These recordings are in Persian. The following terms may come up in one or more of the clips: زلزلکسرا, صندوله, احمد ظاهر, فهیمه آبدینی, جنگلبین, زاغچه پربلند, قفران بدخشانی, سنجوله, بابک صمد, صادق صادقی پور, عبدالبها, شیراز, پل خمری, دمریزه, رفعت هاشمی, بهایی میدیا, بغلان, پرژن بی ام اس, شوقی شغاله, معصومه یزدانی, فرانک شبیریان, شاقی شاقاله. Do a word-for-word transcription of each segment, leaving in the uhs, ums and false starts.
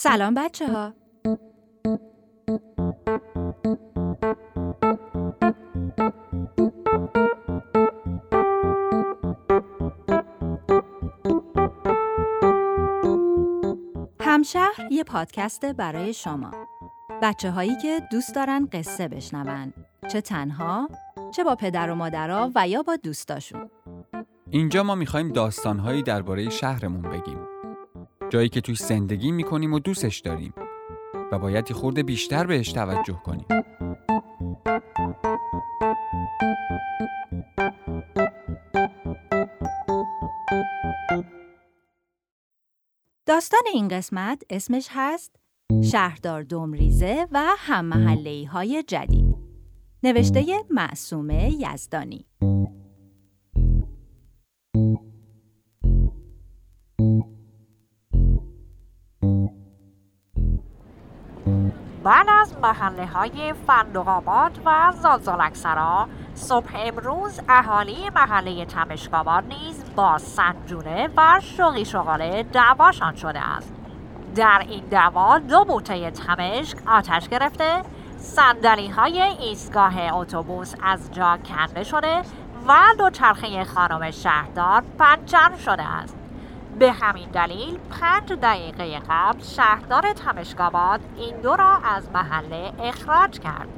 سلام بچه ها. همشهر یه پادکست برای شما بچه هایی که دوست دارن قصه بشنون، چه تنها، چه با پدر و مادرها و یا با دوستاشون. اینجا ما میخواییم داستانهایی درباره شهرمون بگیم، جایی که توش زندگی میکنیم و دوستش داریم و باید یه خورده بیشتر بهش توجه کنیم. داستان این قسمت اسمش هست شهردار دمریزه و هم محله‌ای های جدید، نوشته معصومه یزدانی. بعد از محله های فندق آباد و زلزلکسرا، صبح امروز اهالی محله تمشک آباد نیز با سنجونه و شوقی شغاله دعواشان شده است. در این دعوا دو بوته تمشک آتش گرفته، صندلی های ایستگاه اتوبوس از جا کنده شده و دوچرخه خانم شهردار پنچر شده است. به همین دلیل پنج دقیقه قبل شهردار تمشک آباد این دو را از محله اخراج کرد.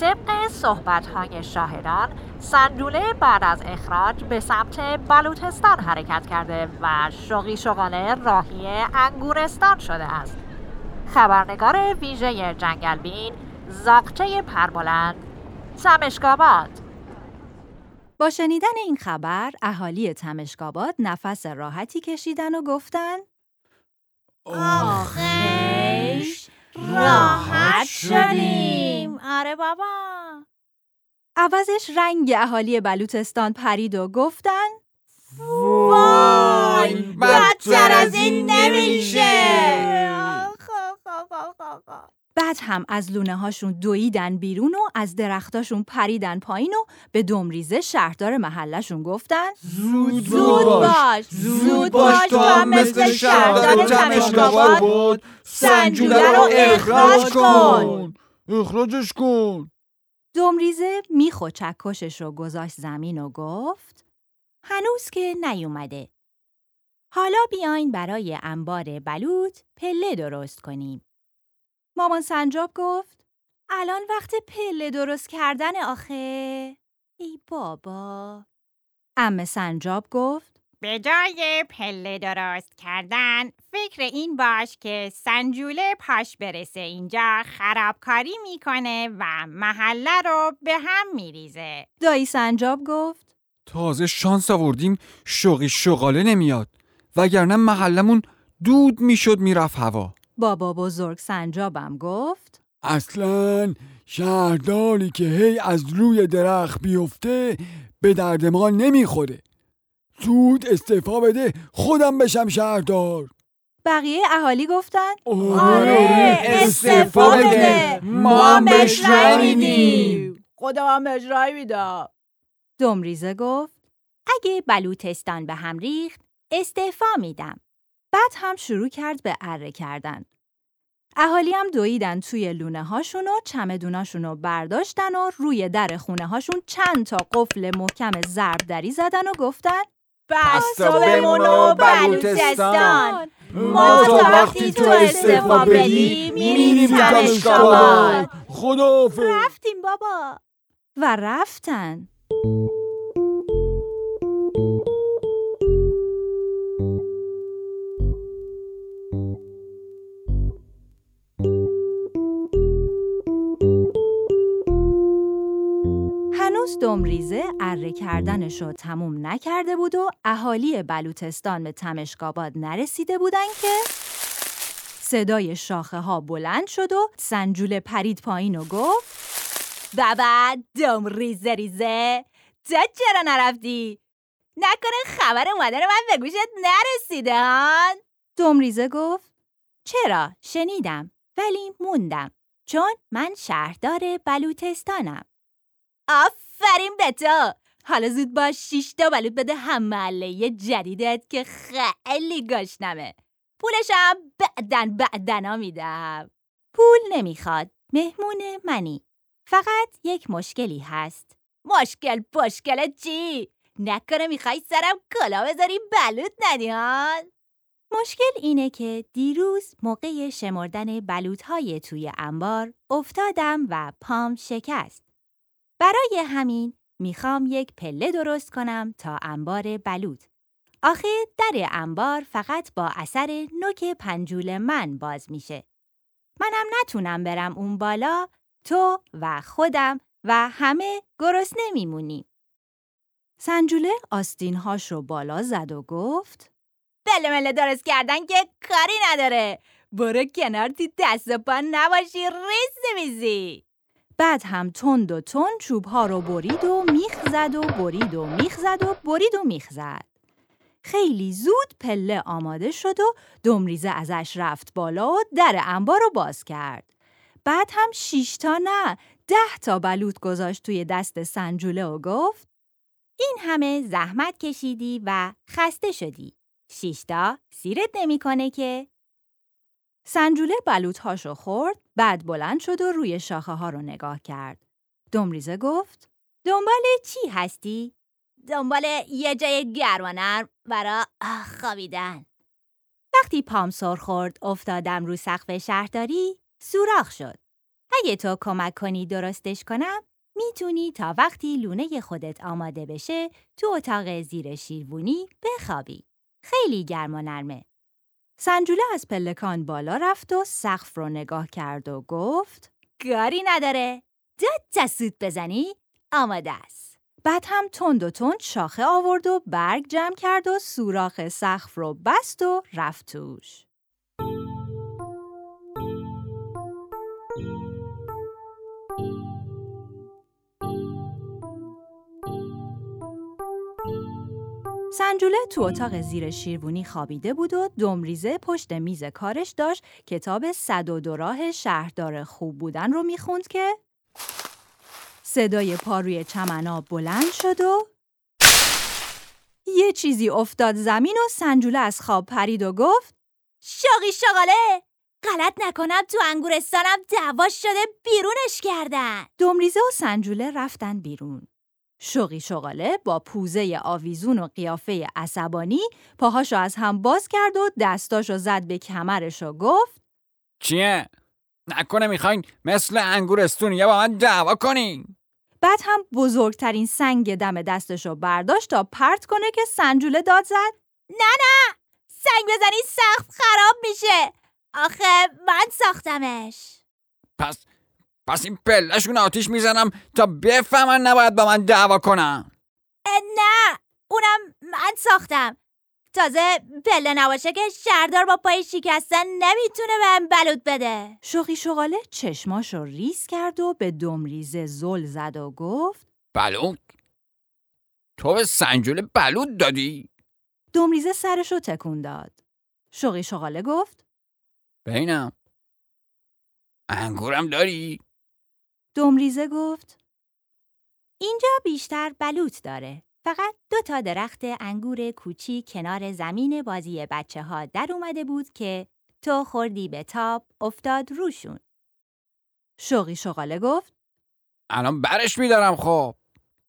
طبق صحبت‌های شاهدان، صندوله بعد از اخراج به سمت بلوچستان حرکت کرده و شوقی شغاله راهی انگورستان شده است. خبرنگار ویژه جنگلبین، زاغچه پربلند، تمشک آباد. با شنیدن این خبر، اهالی تمشک آباد نفس راحتی کشیدن و گفتن آخیش راحت شدیم. آره بابا. عوضش رنگ اهالی بلوچستان پرید و گفتن وای بدتر از این نمیشه. بعد هم از لونه هاشون دویدن بیرون و از درختاشون پریدن پایین و به دمریزه شهردار محلشون گفتن زود, زود باش زود باش تا مثل شهردار تمشک آباد بود سنجوله رو اخراج کن اخراجش کن دمریزه میخ و چکشش رو گذاشت زمین و گفت هنوز که نیومده، حالا بیاین برای انبار بلوط پله درست کنیم. مامان سنجاب گفت الان وقت پله درست کردن آخه. ای بابا. عمه سنجاب گفت به جای پله درست کردن فکر این باش که سنجوله پاش برسه اینجا خرابکاری میکنه و محله رو به هم میریزه. دایی سنجاب گفت تازه شانس آوردیم شوقی شغاله نمیاد وگرنه محلمون دود میشد میرفت هوا. بابا بزرگ سنجابم گفت اصلاً شهرداری که هی از روی درخت بیفته به درد ما نمیخوره. زود استعفا بده خودم بشم شهردار. بقیه اهالی گفتن آره استعفا بده ما هم بهش رای میدیم. خودم هم بهش رای میدم. دمریزه گفت اگه بلوچستان به هم ریخت استعفا میدم. بعد هم شروع کرد به اره کردن. اهالی هم دویدن توی لونه هاشون و چمدوناشون رو برداشتن و روی در خونه هاشون چند تا قفل محکم ضربدری زدن و گفتن بس تا بمون و بلوچستان ما تا وقتی تو استعفا بدی میریم تمشک آباد. خداحافظ. رفتیم بابا. و رفتن. دمریزه اره کردنش رو تموم نکرده بود و اهالی بلوچستان به تمشک آباد نرسیده بودن که صدای شاخه ها بلند شد و سنجوله پرید پایین و گفت بابا دمریزه ریزه تا چرا نرفتی؟ نکنه خبر مادر من به گوشت نرسیده هان؟ دمریزه گفت چرا شنیدم ولی موندم چون من شهردار بلوچستانم. آفرین به تو. حالا زود باش شیشتا بلوط بده هم محله جدیدت که خیلی گشنمه. پولشم بعدن بعدنا میدم. پول نمیخواد، مهمون منی. فقط یک مشکلی هست. مشکل پشکل چی؟ نکنه میخوای سرم کلا بذاری بلوط ندی ها؟ مشکل اینه که دیروز موقع شمردن بلوط‌های توی انبار افتادم و پام شکست. برای همین میخوام یک پله درست کنم تا انبار بلوط. آخه در انبار فقط با اثر نوک پنجول من باز میشه. منم نتونم برم اون بالا، تو و خودم و همه گرسنه میمونیم. سنجوله آستینهاش رو بالا زد و گفت بله مله درست کردن که کاری نداره. برو کنار تی دست و پا نباشی ریز میزی. بعد هم تند و تند چوبها رو برید و میخ زد و برید و میخ زد و برید و میخ زد. خیلی زود پله آماده شد و دمریزه ازش رفت بالا و در انبار رو باز کرد. بعد هم شیش تا نه ده تا بلوط گذاشت توی دست سنجوله و گفت این همه زحمت کشیدی و خسته شدی. شیش تا سیرت نمی کنه که. سنجوله بلوطهاشو خورد، بعد بلند شد و روی شاخه ها رو نگاه کرد. دمریزه گفت دنبال چی هستی؟ دنبال یه جای گرم و نرم برا خوابیدن. وقتی پام سر خورد افتادم رو سقف شهرداری، سوراخ شد. اگه تو کمک کنی درستش کنم، میتونی تا وقتی لونه خودت آماده بشه تو اتاق زیر شیروانی بخوابی. خیلی گرم و نرمه. سنجوله از پلکان بالا رفت و سقف رو نگاه کرد و گفت کاری نداره. داد تسوت بزنی آماده است. بعد هم تند و تند شاخه آورد و برگ جمع کرد و سوراخ سقف رو بست و رفت توش. سنجوله تو اتاق زیر شیروانی خوابیده بود و دمریزه پشت میز کارش داشت کتاب صد و دو راه شهردار خوب بودن رو میخوند که صدای پا روی چمنا بلند شد و یه چیزی افتاد زمین و سنجوله از خواب پرید و گفت شاقی شاقاله، غلط نکنم تو انگورستانم دعوا شده بیرونش کردن. دمریزه و سنجوله رفتن بیرون. شاقی شاقاله با پوزه آویزون و قیافه عصبانی پاهاشو از هم باز کرد و دستاشو زد به کمرش و گفت چیه؟ نکنه میخواین مثل انگورستون یا با من دعوا کنین؟ بعد هم بزرگترین سنگ دم دستشو برداشت تا پرت کنه که سنجوله داد زد نه نه، سنگ بزنی سقف خراب میشه، آخه من ساختمش. پس پس این پلشون آتیش میزنم تا بفهمن نباید با من دعوا کنم. نه، اونم من ساختم. تازه پله نباشه که شهردار با پای شکستن نمیتونه به هم بلوط بده. شوقی شغاله چشماشو ریز کرد و به دمریزه زل زد و گفت بلوط؟ تو به سنجوله بلوط دادی؟ دمریزه سرشو تکون داد. شوقی شغاله گفت ببینم انگورم داری؟ دمریزه گفت اینجا بیشتر بلوط داره. فقط دو تا درخت انگور کوچی کنار زمین بازی بچه ها در اومده بود که تو خوردی به تاب افتاد روشون. شوقی شغاله گفت الان برش میدارم خب.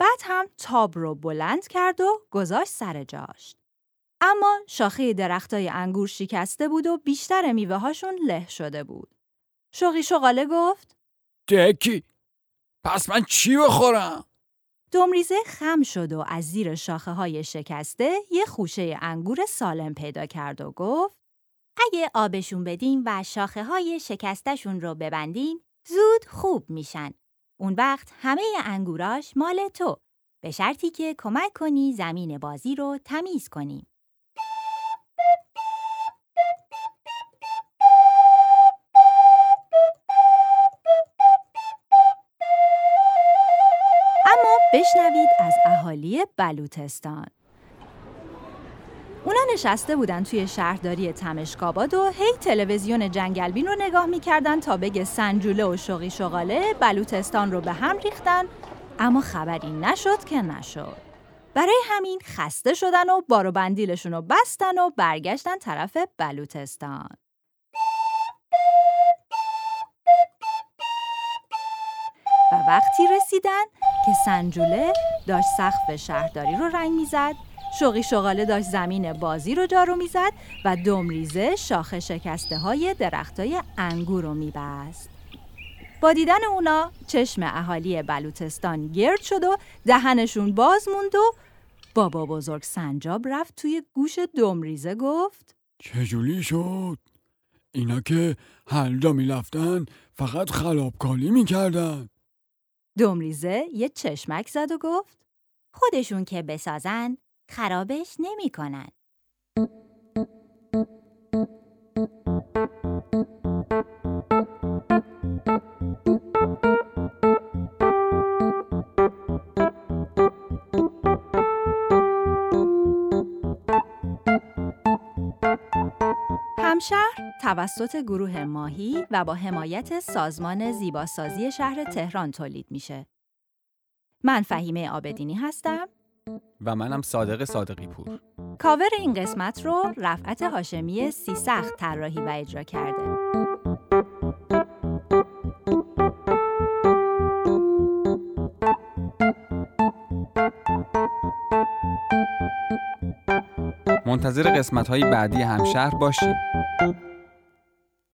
بعد هم تاب رو بلند کرد و گذاشت سر جاش. اما شاخه درختای انگور شکسته بود و بیشتر میوه هاشون له شده بود. شوقی شغاله گفت دکی، پس من چی بخورم؟ دمریزه خم شد و از زیر شاخه های شکسته یه خوشه انگور سالم پیدا کرد و گفت اگه آبشون بدیم و شاخه های شکستشون رو ببندیم زود خوب میشن. اون وقت همه انگوراش مال تو، به شرطی که کمک کنی زمین بازی رو تمیز کنیم. بشنوید از اهالی بلوطستان. اونا نشسته بودن توی شهرداری تمشک‌آباد و هی تلویزیون جنگلبین رو نگاه می‌کردن تا بگه سنجوله و شوقی شغاله بلوطستان رو به هم ریختن، اما خبری نشد که نشد. برای همین خسته شدن و بار و بندیلشون رو بستن و برگشتن طرف بلوچستان. و وقتی رسیدن که سنجوله داشت سقف شهرداری رو رنگ میزد، شوقی شغاله داشت زمین بازی رو جارو میزد و دمریزه شاخه شکسته های درخت های انگور رو میبست. با دیدن اونا چشم اهالی بلوچستان گرد شد و دهنشون باز موند و بابا بزرگ سنجاب رفت توی گوش دمریزه گفت چجوری شد؟ اینا که هر جا می‌رفتن فقط خرابکاری می‌کردن. دمریزه یه چشمک زد و گفت خودشون که بسازن خرابش نمی‌کنن. شهر توسط گروه ماهی و با حمایت سازمان زیباسازی شهر تهران تولید میشه. من فهیمه آبدینی هستم و منم صادق صادقی پور. کاور این قسمت رو رفعت هاشمی سیسخت طراحی و اجرا کرده. منتظر قسمت‌های بعدی همشهر باشید.